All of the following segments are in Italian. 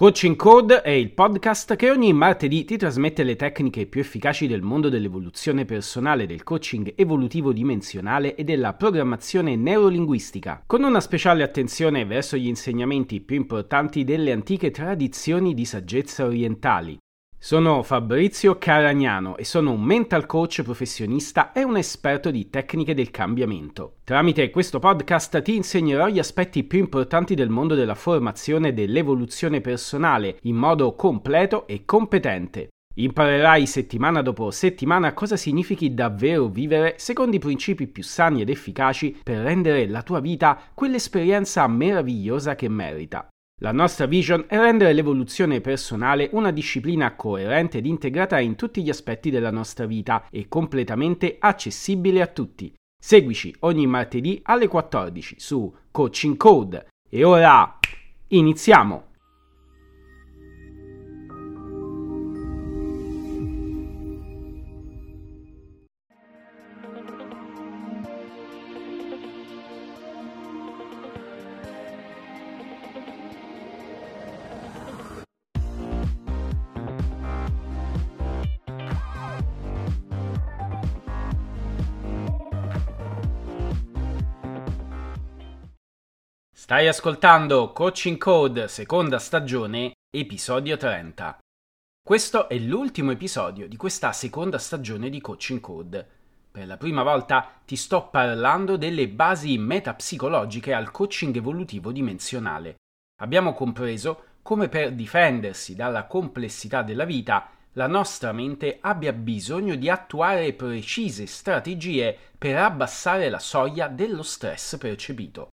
Coaching Code è il podcast che ogni martedì ti trasmette le tecniche più efficaci del mondo dell'evoluzione personale, del coaching evolutivo dimensionale e della programmazione neurolinguistica, con una speciale attenzione verso gli insegnamenti più importanti delle antiche tradizioni di saggezza orientali. Sono Fabrizio Caragnano e sono un mental coach professionista e un esperto di tecniche del cambiamento. Tramite questo podcast ti insegnerò gli aspetti più importanti del mondo della formazione e dell'evoluzione personale in modo completo e competente. Imparerai settimana dopo settimana cosa significhi davvero vivere secondo i principi più sani ed efficaci per rendere la tua vita quell'esperienza meravigliosa che merita. La nostra vision è rendere l'evoluzione personale una disciplina coerente ed integrata in tutti gli aspetti della nostra vita e completamente accessibile a tutti. Seguici ogni martedì alle 14 su Coaching Code. E ora iniziamo! Stai ascoltando Coaching Code, seconda stagione, episodio 30. Questo è l'ultimo episodio di questa seconda stagione di Coaching Code. Per la prima volta ti sto parlando delle basi metapsicologiche al coaching evolutivo dimensionale. Abbiamo compreso come per difendersi dalla complessità della vita, la nostra mente abbia bisogno di attuare precise strategie per abbassare la soglia dello stress percepito.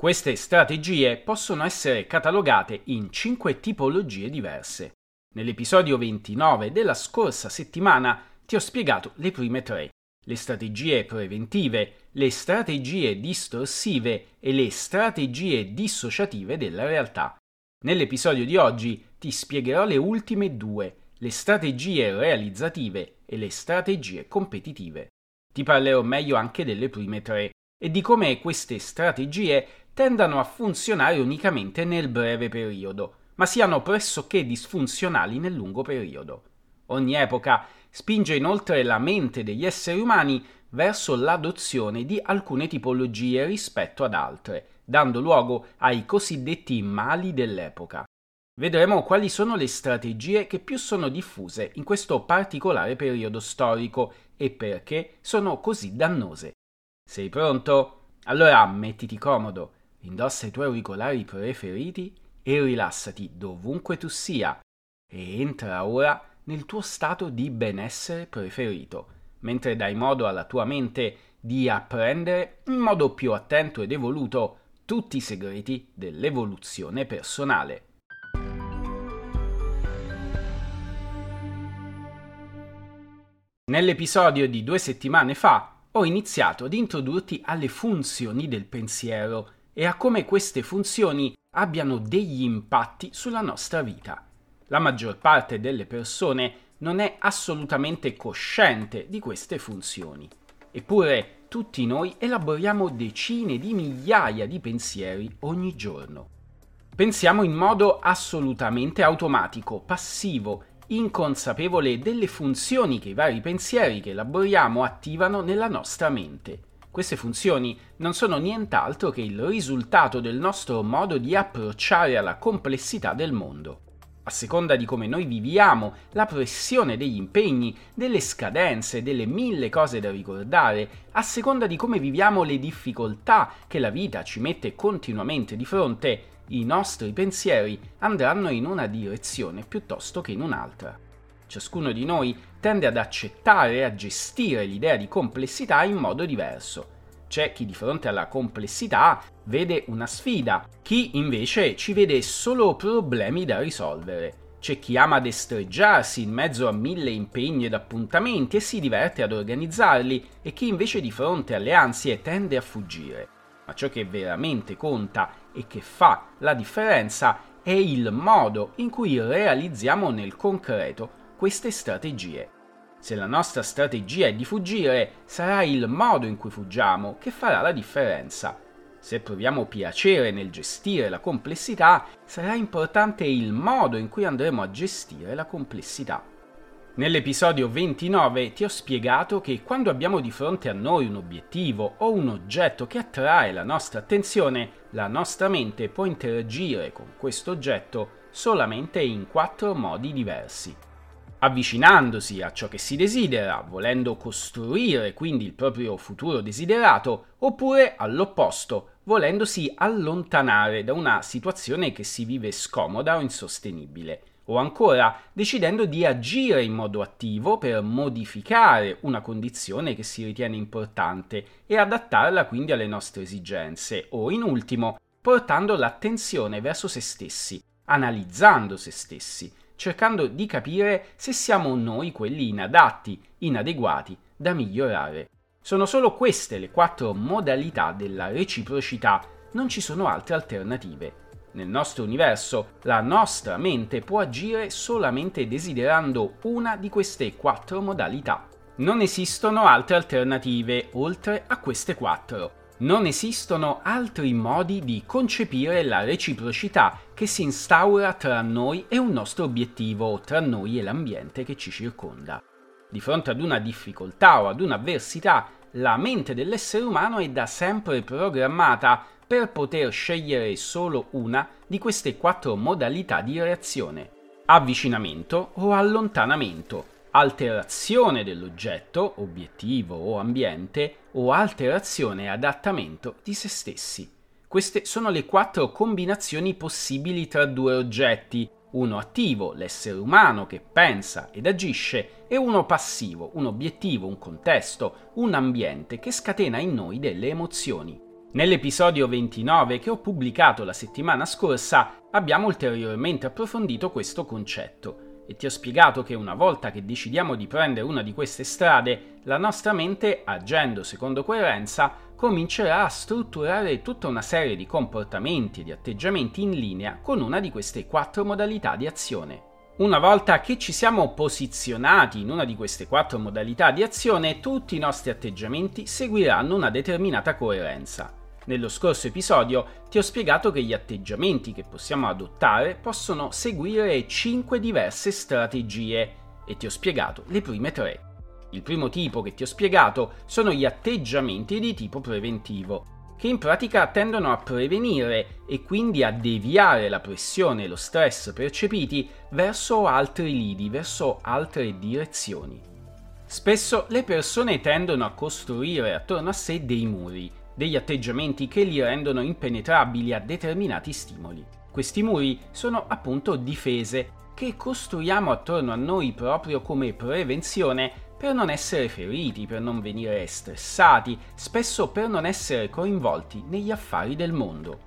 Queste strategie possono essere catalogate in 5 tipologie diverse. Nell'episodio 29 della scorsa settimana ti ho spiegato le prime 3, le strategie preventive, le strategie distorsive e le strategie dissociative della realtà. Nell'episodio di oggi ti spiegherò le ultime 2, le strategie realizzative e le strategie competitive. Ti parlerò meglio anche delle prime 3 e di come queste strategie tendano a funzionare unicamente nel breve periodo, ma siano pressoché disfunzionali nel lungo periodo. Ogni epoca spinge inoltre la mente degli esseri umani verso l'adozione di alcune tipologie rispetto ad altre, dando luogo ai cosiddetti mali dell'epoca. Vedremo quali sono le strategie che più sono diffuse in questo particolare periodo storico e perché sono così dannose. Sei pronto? Allora mettiti comodo, indossa i tuoi auricolari preferiti e rilassati dovunque tu sia e entra ora nel tuo stato di benessere preferito, mentre dai modo alla tua mente di apprendere in modo più attento ed evoluto tutti i segreti dell'evoluzione personale. Nell'episodio di 2 settimane fa ho iniziato ad introdurti alle funzioni del pensiero e a come queste funzioni abbiano degli impatti sulla nostra vita. La maggior parte delle persone non è assolutamente cosciente di queste funzioni. Eppure tutti noi elaboriamo decine di migliaia di pensieri ogni giorno. Pensiamo in modo assolutamente automatico, passivo, inconsapevole delle funzioni che i vari pensieri che elaboriamo attivano nella nostra mente. Queste funzioni non sono nient'altro che il risultato del nostro modo di approcciare alla complessità del mondo. A seconda di come noi viviamo, la pressione degli impegni, delle scadenze, delle 1000 cose da ricordare, a seconda di come viviamo le difficoltà che la vita ci mette continuamente di fronte, i nostri pensieri andranno in una direzione piuttosto che in un'altra. Ciascuno di noi tende ad accettare e a gestire l'idea di complessità in modo diverso. C'è chi di fronte alla complessità vede una sfida, chi invece ci vede solo problemi da risolvere. C'è chi ama destreggiarsi in mezzo a 1000 impegni ed appuntamenti e si diverte ad organizzarli e chi invece di fronte alle ansie tende a fuggire. Ma ciò che veramente conta e che fa la differenza è il modo in cui realizziamo nel concreto queste strategie. Se la nostra strategia è di fuggire, sarà il modo in cui fuggiamo che farà la differenza. Se proviamo piacere nel gestire la complessità, sarà importante il modo in cui andremo a gestire la complessità. Nell'episodio 29 ti ho spiegato che quando abbiamo di fronte a noi un obiettivo o un oggetto che attrae la nostra attenzione, la nostra mente può interagire con questo oggetto solamente in 4 modi diversi. Avvicinandosi a ciò che si desidera, volendo costruire quindi il proprio futuro desiderato, oppure all'opposto, volendosi allontanare da una situazione che si vive scomoda o insostenibile, o ancora decidendo di agire in modo attivo per modificare una condizione che si ritiene importante e adattarla quindi alle nostre esigenze, o in ultimo, portando l'attenzione verso se stessi, analizzando se stessi, cercando di capire se siamo noi quelli inadatti, inadeguati, da migliorare. Sono solo queste le 4 modalità della reciprocità, non ci sono altre alternative. Nel nostro universo, la nostra mente può agire solamente desiderando una di queste 4 modalità. Non esistono altre alternative oltre a queste 4. Non esistono altri modi di concepire la reciprocità che si instaura tra noi e un nostro obiettivo o tra noi e l'ambiente che ci circonda. Di fronte ad una difficoltà o ad un'avversità, la mente dell'essere umano è da sempre programmata per poter scegliere solo una di queste 4 modalità di reazione: avvicinamento o allontanamento, alterazione dell'oggetto, obiettivo o ambiente, o alterazione e adattamento di se stessi. Queste sono le 4 combinazioni possibili tra 2 oggetti, uno attivo, l'essere umano che pensa ed agisce, e uno passivo, un obiettivo, un contesto, un ambiente che scatena in noi delle emozioni. Nell'episodio 29 che ho pubblicato la settimana scorsa abbiamo ulteriormente approfondito questo concetto. E ti ho spiegato che una volta che decidiamo di prendere una di queste strade, la nostra mente, agendo secondo coerenza, comincerà a strutturare tutta una serie di comportamenti e di atteggiamenti in linea con una di queste 4 modalità di azione. Una volta che ci siamo posizionati in una di queste 4 modalità di azione, tutti i nostri atteggiamenti seguiranno una determinata coerenza. Nello scorso episodio ti ho spiegato che gli atteggiamenti che possiamo adottare possono seguire 5 diverse strategie e ti ho spiegato le prime 3. Il primo tipo che ti ho spiegato sono gli atteggiamenti di tipo preventivo, che in pratica tendono a prevenire e quindi a deviare la pressione e lo stress percepiti verso altri lidi, verso altre direzioni. Spesso le persone tendono a costruire attorno a sé dei muri, degli atteggiamenti che li rendono impenetrabili a determinati stimoli. Questi muri sono appunto difese che costruiamo attorno a noi proprio come prevenzione per non essere feriti, per non venire stressati, spesso per non essere coinvolti negli affari del mondo.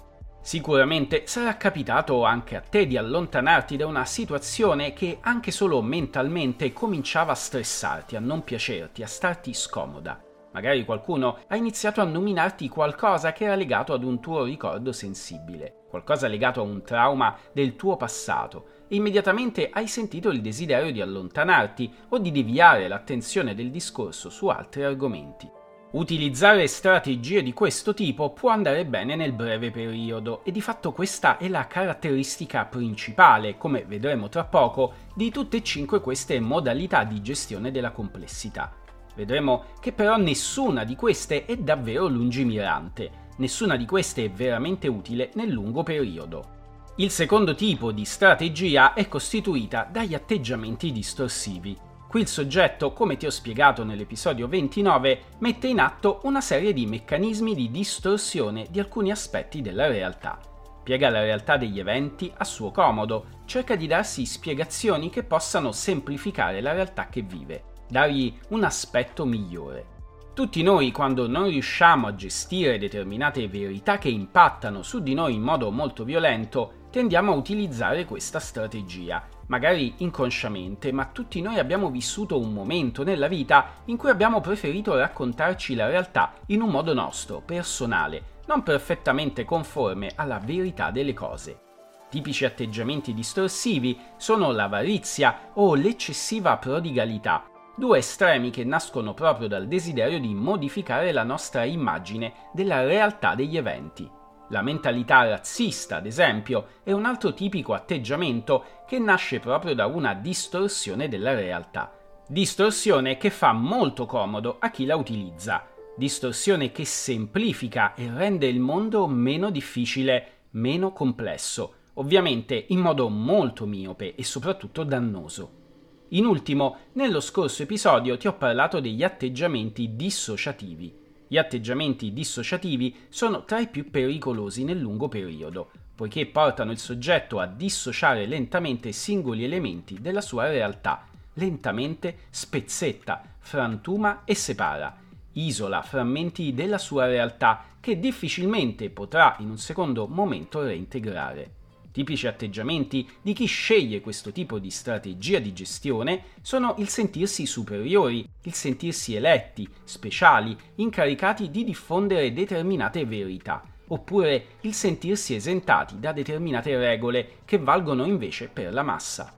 Sicuramente sarà capitato anche a te di allontanarti da una situazione che anche solo mentalmente cominciava a stressarti, a non piacerti, a starti scomoda. Magari qualcuno ha iniziato a nominarti qualcosa che era legato ad un tuo ricordo sensibile, qualcosa legato a un trauma del tuo passato, e immediatamente hai sentito il desiderio di allontanarti o di deviare l'attenzione del discorso su altri argomenti. Utilizzare strategie di questo tipo può andare bene nel breve periodo e di fatto questa è la caratteristica principale, come vedremo tra poco, di tutte e 5 queste modalità di gestione della complessità. Vedremo che però nessuna di queste è davvero lungimirante, nessuna di queste è veramente utile nel lungo periodo. Il secondo tipo di strategia è costituita dagli atteggiamenti distorsivi. Qui il soggetto, come ti ho spiegato nell'episodio 29, mette in atto una serie di meccanismi di distorsione di alcuni aspetti della realtà. Piega la realtà degli eventi a suo comodo, cerca di darsi spiegazioni che possano semplificare la realtà che vive, dargli un aspetto migliore. Tutti noi, quando non riusciamo a gestire determinate verità che impattano su di noi in modo molto violento, tendiamo a utilizzare questa strategia, magari inconsciamente, ma tutti noi abbiamo vissuto un momento nella vita in cui abbiamo preferito raccontarci la realtà in un modo nostro, personale, non perfettamente conforme alla verità delle cose. Tipici atteggiamenti distorsivi sono l'avarizia o l'eccessiva prodigalità, Due estremi che nascono proprio dal desiderio di modificare la nostra immagine della realtà degli eventi. La mentalità razzista, ad esempio, è un altro tipico atteggiamento che nasce proprio da una distorsione della realtà. Distorsione che fa molto comodo a chi la utilizza. Distorsione che semplifica e rende il mondo meno difficile, meno complesso, ovviamente in modo molto miope e soprattutto dannoso. In ultimo, nello scorso episodio ti ho parlato degli atteggiamenti dissociativi. Gli atteggiamenti dissociativi sono tra i più pericolosi nel lungo periodo, poiché portano il soggetto a dissociare lentamente singoli elementi della sua realtà, lentamente spezzetta, frantuma e separa, isola frammenti della sua realtà che difficilmente potrà in un secondo momento reintegrare. Tipici atteggiamenti di chi sceglie questo tipo di strategia di gestione sono il sentirsi superiori, il sentirsi eletti, speciali, incaricati di diffondere determinate verità, oppure il sentirsi esentati da determinate regole che valgono invece per la massa.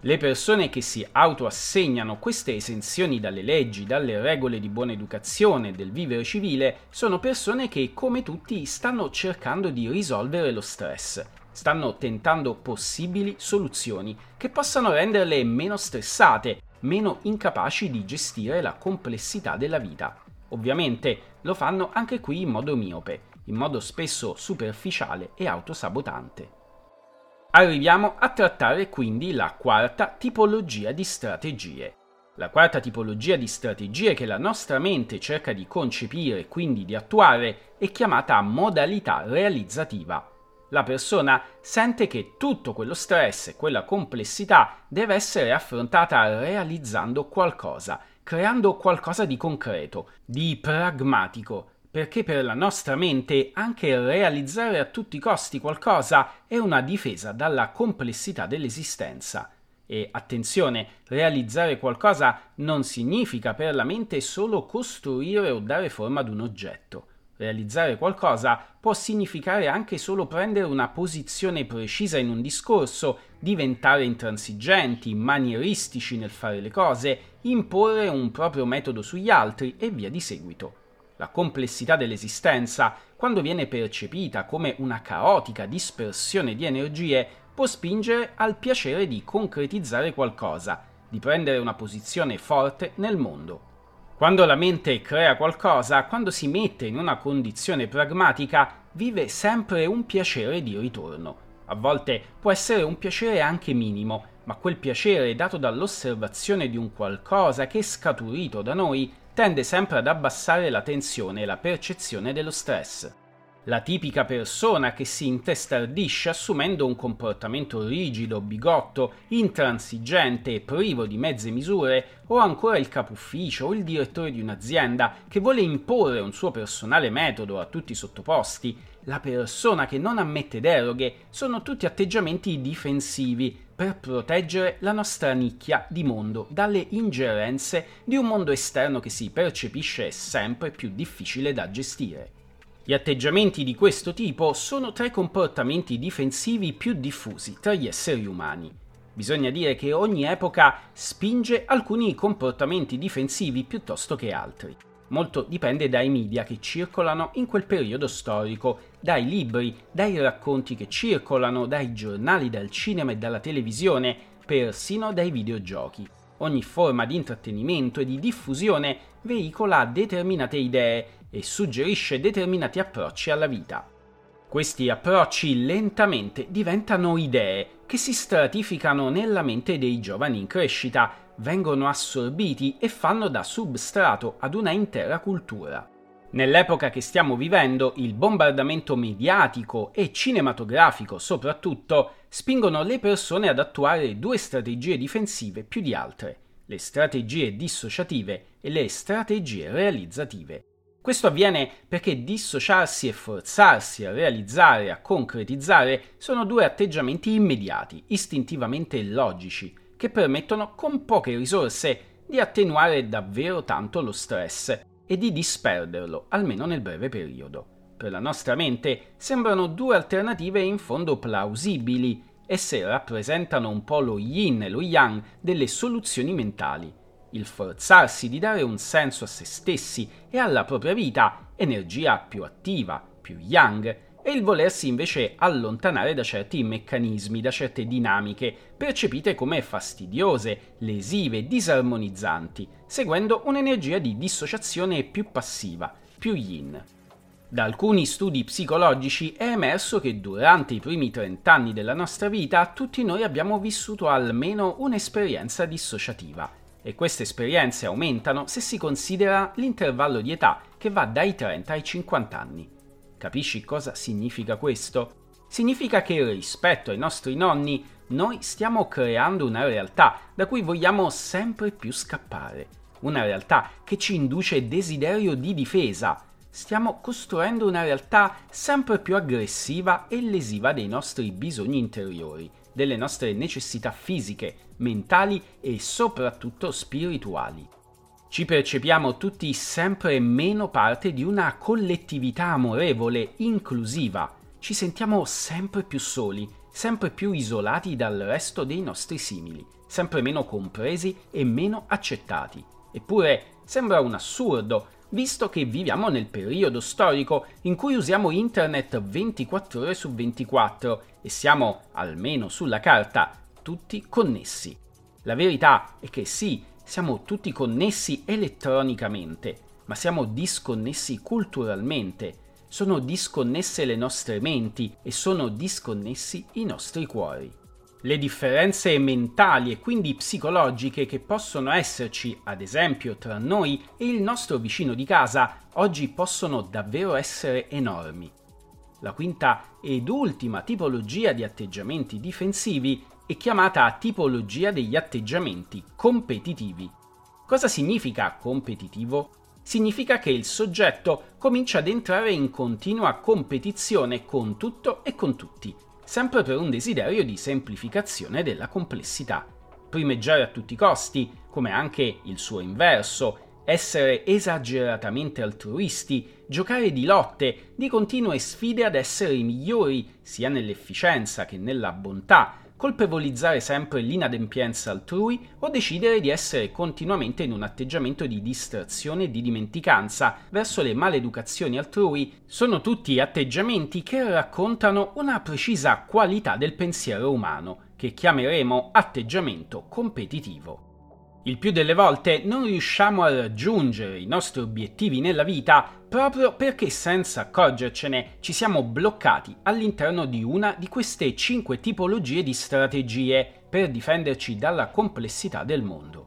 Le persone che si autoassegnano queste esenzioni dalle leggi, dalle regole di buona educazione, del vivere civile, sono persone che, come tutti, stanno cercando di risolvere lo stress. Stanno tentando possibili soluzioni che possano renderle meno stressate, meno incapaci di gestire la complessità della vita. Ovviamente lo fanno anche qui in modo miope, in modo spesso superficiale e autosabotante. Arriviamo a trattare quindi la quarta tipologia di strategie. La quarta tipologia di strategie che la nostra mente cerca di concepire e quindi di attuare è chiamata modalità realizzativa. La persona sente che tutto quello stress e quella complessità deve essere affrontata realizzando qualcosa, creando qualcosa di concreto, di pragmatico, perché per la nostra mente anche realizzare a tutti i costi qualcosa è una difesa dalla complessità dell'esistenza. E attenzione, realizzare qualcosa non significa per la mente solo costruire o dare forma ad un oggetto. Realizzare qualcosa può significare anche solo prendere una posizione precisa in un discorso, diventare intransigenti, manieristici nel fare le cose, imporre un proprio metodo sugli altri e via di seguito. La complessità dell'esistenza, quando viene percepita come una caotica dispersione di energie, può spingere al piacere di concretizzare qualcosa, di prendere una posizione forte nel mondo. Quando la mente crea qualcosa, quando si mette in una condizione pragmatica, vive sempre un piacere di ritorno. A volte può essere un piacere anche minimo, ma quel piacere dato dall'osservazione di un qualcosa che è scaturito da noi tende sempre ad abbassare la tensione e la percezione dello stress. La tipica persona che si intestardisce assumendo un comportamento rigido, bigotto, intransigente e privo di mezze misure, o ancora il capufficio o il direttore di un'azienda che vuole imporre un suo personale metodo a tutti i sottoposti, la persona che non ammette deroghe, sono tutti atteggiamenti difensivi per proteggere la nostra nicchia di mondo dalle ingerenze di un mondo esterno che si percepisce sempre più difficile da gestire. Gli atteggiamenti di questo tipo sono tra i comportamenti difensivi più diffusi tra gli esseri umani. Bisogna dire che ogni epoca spinge alcuni comportamenti difensivi piuttosto che altri. Molto dipende dai media che circolano in quel periodo storico, dai libri, dai racconti che circolano, dai giornali, dal cinema e dalla televisione, persino dai videogiochi. Ogni forma di intrattenimento e di diffusione veicola determinate idee e suggerisce determinati approcci alla vita. Questi approcci lentamente diventano idee che si stratificano nella mente dei giovani in crescita, vengono assorbiti e fanno da substrato ad una intera cultura. Nell'epoca che stiamo vivendo, il bombardamento mediatico e cinematografico soprattutto spingono le persone ad attuare due strategie difensive più di altre: le strategie dissociative e le strategie realizzative. Questo avviene perché dissociarsi e forzarsi a realizzare, a concretizzare, sono due atteggiamenti immediati, istintivamente logici, che permettono con poche risorse di attenuare davvero tanto lo stress e di disperderlo, almeno nel breve periodo. Per la nostra mente sembrano due alternative in fondo plausibili, esse rappresentano un po' lo yin e lo yang delle soluzioni mentali. il forzarsi di dare un senso a se stessi e alla propria vita, energia più attiva, più yang, e il volersi invece allontanare da certi meccanismi, da certe dinamiche, percepite come fastidiose, lesive, disarmonizzanti, seguendo un'energia di dissociazione più passiva, più yin. Da alcuni studi psicologici è emerso che durante i primi 30 anni della nostra vita tutti noi abbiamo vissuto almeno un'esperienza dissociativa, e queste esperienze aumentano se si considera l'intervallo di età che va dai 30 ai 50 anni. Capisci cosa significa questo? Significa che rispetto ai nostri nonni noi stiamo creando una realtà da cui vogliamo sempre più scappare, una realtà che ci induce desiderio di difesa. Stiamo costruendo una realtà sempre più aggressiva e lesiva dei nostri bisogni interiori, delle nostre necessità fisiche, mentali e soprattutto spirituali. Ci percepiamo tutti sempre meno parte di una collettività amorevole, inclusiva. Ci sentiamo sempre più soli, sempre più isolati dal resto dei nostri simili, sempre meno compresi e meno accettati. Eppure sembra un assurdo, visto che viviamo nel periodo storico in cui usiamo internet 24 ore su 24 e siamo, almeno sulla carta, tutti connessi. La verità è che sì, siamo tutti connessi elettronicamente, ma siamo disconnessi culturalmente. Sono disconnesse le nostre menti e sono disconnessi i nostri cuori. Le differenze mentali e quindi psicologiche che possono esserci, ad esempio, tra noi e il nostro vicino di casa, oggi possono davvero essere enormi. La quinta ed ultima tipologia di atteggiamenti difensivi è chiamata tipologia degli atteggiamenti competitivi. Cosa significa competitivo? Significa che il soggetto comincia ad entrare in continua competizione con tutto e con tutti, sempre per un desiderio di semplificazione della complessità, primeggiare a tutti i costi, come anche il suo inverso, essere esageratamente altruisti, giocare di lotte, di continue sfide ad essere i migliori, sia nell'efficienza che nella bontà, colpevolizzare sempre l'inadempienza altrui o decidere di essere continuamente in un atteggiamento di distrazione e di dimenticanza verso le maleducazioni altrui, sono tutti atteggiamenti che raccontano una precisa qualità del pensiero umano, che chiameremo atteggiamento competitivo. Il più delle volte non riusciamo a raggiungere i nostri obiettivi nella vita proprio perché senza accorgercene ci siamo bloccati all'interno di una di queste 5 tipologie di strategie per difenderci dalla complessità del mondo.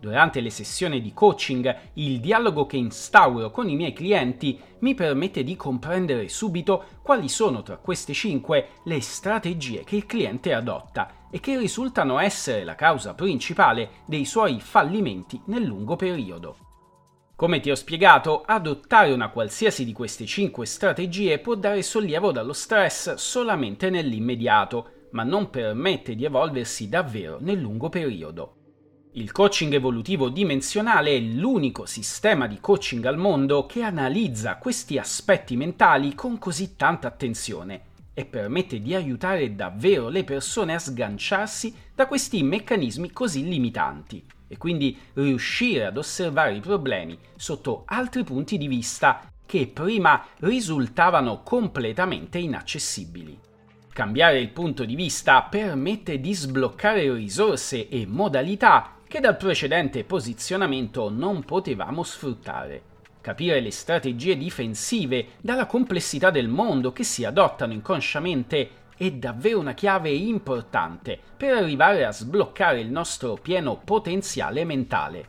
Durante le sessioni di coaching, il dialogo che instauro con i miei clienti mi permette di comprendere subito quali sono tra queste 5 le strategie che il cliente adotta e che risultano essere la causa principale dei suoi fallimenti nel lungo periodo. Come ti ho spiegato, adottare una qualsiasi di queste 5 strategie può dare sollievo dallo stress solamente nell'immediato, ma non permette di evolversi davvero nel lungo periodo. Il coaching evolutivo dimensionale è l'unico sistema di coaching al mondo che analizza questi aspetti mentali con così tanta attenzione e permette di aiutare davvero le persone a sganciarsi da questi meccanismi così limitanti e quindi riuscire ad osservare i problemi sotto altri punti di vista che prima risultavano completamente inaccessibili. Cambiare il punto di vista permette di sbloccare risorse e modalità che dal precedente posizionamento non potevamo sfruttare. Capire le strategie difensive dalla complessità del mondo che si adottano inconsciamente è davvero una chiave importante per arrivare a sbloccare il nostro pieno potenziale mentale.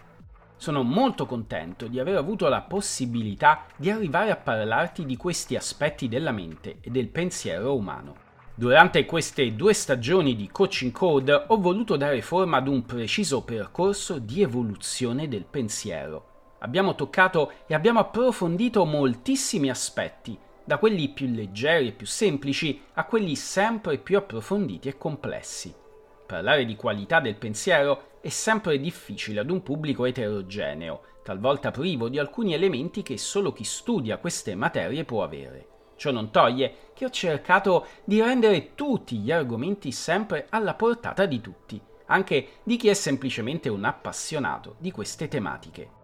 Sono molto contento di aver avuto la possibilità di arrivare a parlarti di questi aspetti della mente e del pensiero umano. Durante queste 2 stagioni di Coaching Code ho voluto dare forma ad un preciso percorso di evoluzione del pensiero. Abbiamo toccato e abbiamo approfondito moltissimi aspetti, da quelli più leggeri e più semplici a quelli sempre più approfonditi e complessi. Parlare di qualità del pensiero è sempre difficile ad un pubblico eterogeneo, talvolta privo di alcuni elementi che solo chi studia queste materie può avere. Ciò non toglie che ho cercato di rendere tutti gli argomenti sempre alla portata di tutti, anche di chi è semplicemente un appassionato di queste tematiche.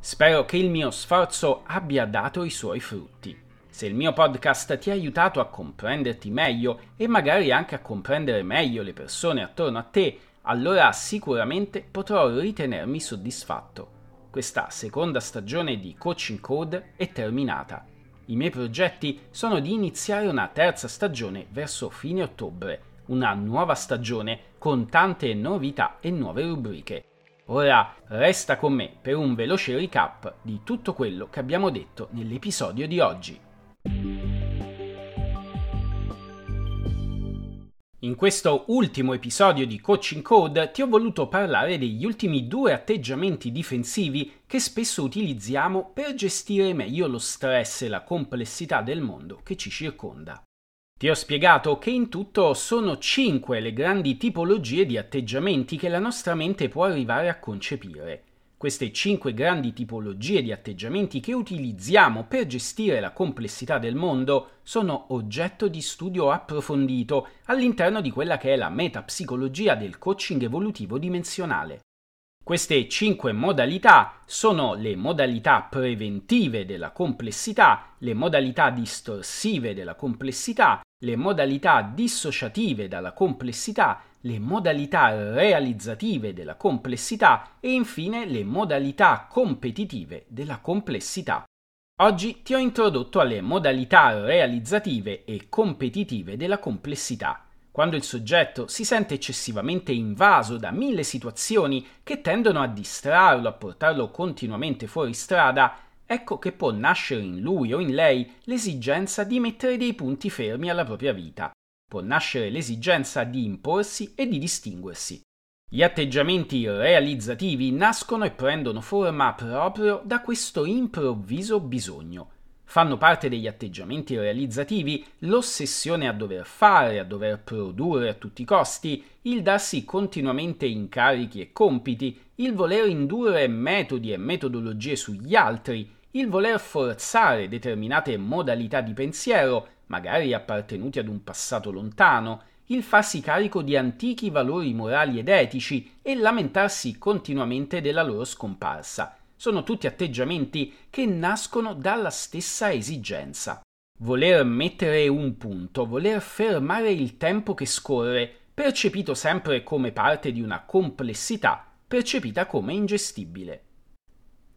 Spero che il mio sforzo abbia dato i suoi frutti. Se il mio podcast ti ha aiutato a comprenderti meglio e magari anche a comprendere meglio le persone attorno a te, allora sicuramente potrò ritenermi soddisfatto. Questa seconda stagione di Coaching Code è terminata. I miei progetti sono di iniziare una terza stagione verso fine ottobre, una nuova stagione con tante novità e nuove rubriche. Ora resta con me per un veloce recap di tutto quello che abbiamo detto nell'episodio di oggi. In questo ultimo episodio di Coaching Code ti ho voluto parlare degli ultimi 2 atteggiamenti difensivi che spesso utilizziamo per gestire meglio lo stress e la complessità del mondo che ci circonda. Ti ho spiegato che in tutto sono 5 le grandi tipologie di atteggiamenti che la nostra mente può arrivare a concepire. Queste 5 grandi tipologie di atteggiamenti che utilizziamo per gestire la complessità del mondo sono oggetto di studio approfondito all'interno di quella che è la metapsicologia del coaching evolutivo dimensionale. Queste 5 modalità sono le modalità preventive della complessità, le modalità distorsive della complessità, le modalità dissociative dalla complessità, le modalità realizzative della complessità e infine le modalità competitive della complessità. Oggi ti ho introdotto alle modalità realizzative e competitive della complessità, quando il soggetto si sente eccessivamente invaso da 1000 situazioni che tendono a distrarlo, a portarlo continuamente fuori strada. Ecco che può nascere in lui o in lei l'esigenza di mettere dei punti fermi alla propria vita. Può nascere l'esigenza di imporsi e di distinguersi. Gli atteggiamenti realizzativi nascono e prendono forma proprio da questo improvviso bisogno. Fanno parte degli atteggiamenti realizzativi l'ossessione a dover fare, a dover produrre a tutti i costi, il darsi continuamente incarichi e compiti, il voler indurre metodi e metodologie sugli altri, il voler forzare determinate modalità di pensiero, magari appartenuti ad un passato lontano, il farsi carico di antichi valori morali ed etici e lamentarsi continuamente della loro scomparsa. Sono tutti atteggiamenti che nascono dalla stessa esigenza. Voler mettere un punto, voler fermare il tempo che scorre, percepito sempre come parte di una complessità, percepita come ingestibile.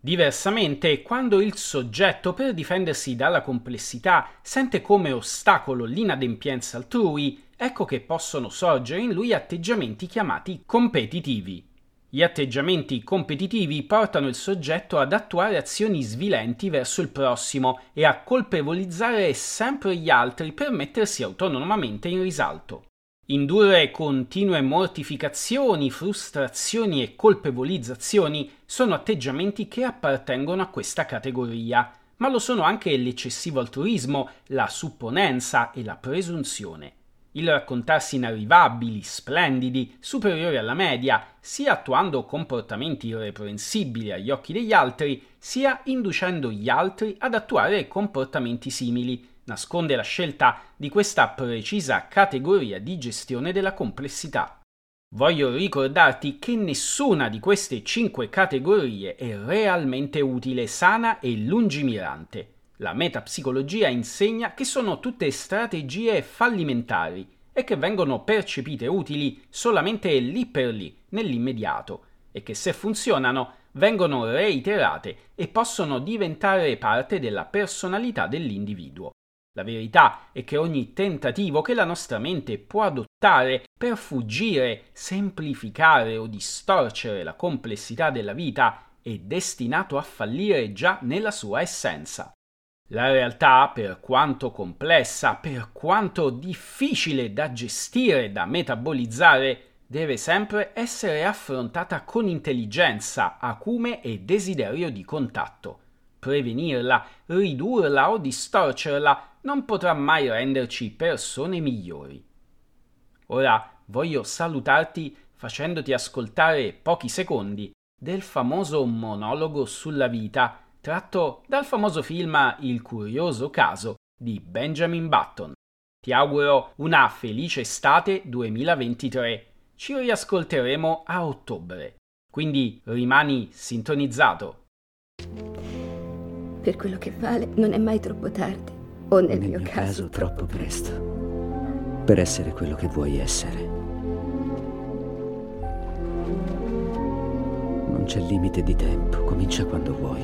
Diversamente, quando il soggetto, per difendersi dalla complessità, sente come ostacolo l'inadempienza altrui, ecco che possono sorgere in lui atteggiamenti chiamati competitivi. Gli atteggiamenti competitivi portano il soggetto ad attuare azioni svilenti verso il prossimo e a colpevolizzare sempre gli altri per mettersi autonomamente in risalto. Indurre continue mortificazioni, frustrazioni e colpevolizzazioni sono atteggiamenti che appartengono a questa categoria, ma lo sono anche l'eccessivo altruismo, la supponenza e la presunzione. Il raccontarsi inarrivabili, splendidi, superiori alla media, sia attuando comportamenti irreprensibili agli occhi degli altri, sia inducendo gli altri ad attuare comportamenti simili, nasconde la scelta di questa precisa categoria di gestione della complessità. Voglio ricordarti che nessuna di queste 5 categorie è realmente utile, sana e lungimirante. La metapsicologia insegna che sono tutte strategie fallimentari e che vengono percepite utili solamente lì per lì, nell'immediato, e che se funzionano vengono reiterate e possono diventare parte della personalità dell'individuo. La verità è che ogni tentativo che la nostra mente può adottare per fuggire, semplificare o distorcere la complessità della vita è destinato a fallire già nella sua essenza. La realtà, per quanto complessa, per quanto difficile da gestire, da metabolizzare, deve sempre essere affrontata con intelligenza, acume e desiderio di contatto. Prevenirla, ridurla o distorcerla non potrà mai renderci persone migliori. Ora voglio salutarti facendoti ascoltare pochi secondi del famoso monologo sulla vita tratto dal famoso film Il curioso caso di Benjamin Button. Ti auguro una felice estate 2023. ci riascolteremo a ottobre, quindi rimani sintonizzato. Per quello che vale non è mai troppo tardi, o nel mio caso troppo presto, per essere quello che vuoi essere. Non c'è limite di tempo, comincia quando vuoi.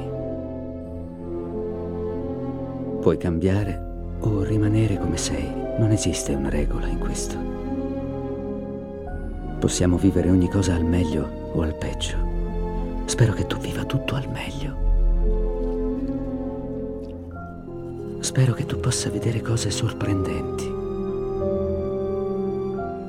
Puoi cambiare o rimanere come sei, non esiste una regola in questo. Possiamo vivere ogni cosa al meglio o al peggio. Spero che tu viva tutto al meglio. Spero che tu possa vedere cose sorprendenti.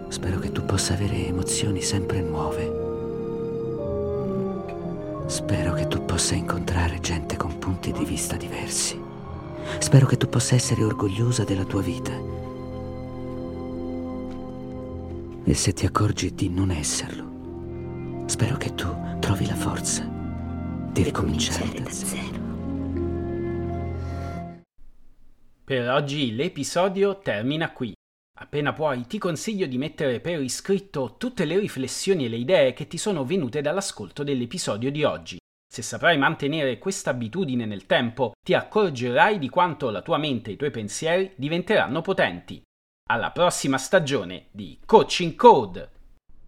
Spero che tu possa avere emozioni sempre nuove. Spero che tu possa incontrare gente con punti di vista diversi. Spero che tu possa essere orgogliosa della tua vita. E se ti accorgi di non esserlo, spero che tu trovi la forza di ricominciare da zero. Per oggi l'episodio termina qui. Appena puoi, ti consiglio di mettere per iscritto tutte le riflessioni e le idee che ti sono venute dall'ascolto dell'episodio di oggi. Se saprai mantenere questa abitudine nel tempo, ti accorgerai di quanto la tua mente e i tuoi pensieri diventeranno potenti. Alla prossima stagione di Coaching Code!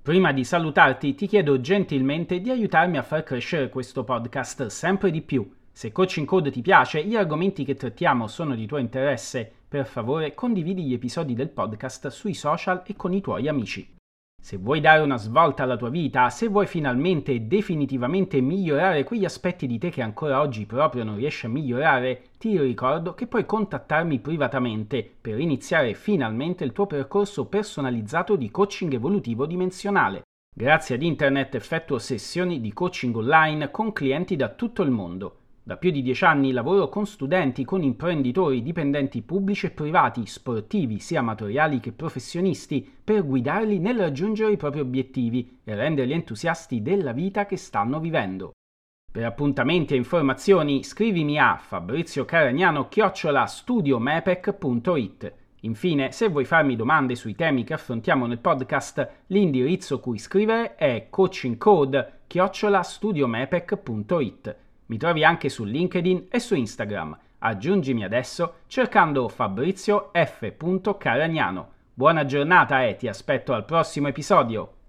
Prima di salutarti, ti chiedo gentilmente di aiutarmi a far crescere questo podcast sempre di più. Se Coaching Code ti piace, gli argomenti che trattiamo sono di tuo interesse, per favore condividi gli episodi del podcast sui social e con i tuoi amici. Se vuoi dare una svolta alla tua vita, se vuoi finalmente e definitivamente migliorare quegli aspetti di te che ancora oggi proprio non riesci a migliorare, ti ricordo che puoi contattarmi privatamente per iniziare finalmente il tuo percorso personalizzato di coaching evolutivo dimensionale. Grazie ad internet effettuo sessioni di coaching online con clienti da tutto il mondo. Da più di 10 anni lavoro con studenti, con imprenditori, dipendenti pubblici e privati, sportivi sia amatoriali che professionisti, per guidarli nel raggiungere i propri obiettivi e renderli entusiasti della vita che stanno vivendo. Per appuntamenti e informazioni scrivimi a FabrizioCaragnano@STUDIOMEPEC.IT. Infine, se vuoi farmi domande sui temi che affrontiamo nel podcast, l'indirizzo cui scrivere è coachingcode@studiomepec.it. Mi trovi anche su LinkedIn e su Instagram. Aggiungimi adesso cercando Fabrizio F. Caragnano. Buona giornata e ti aspetto al prossimo episodio!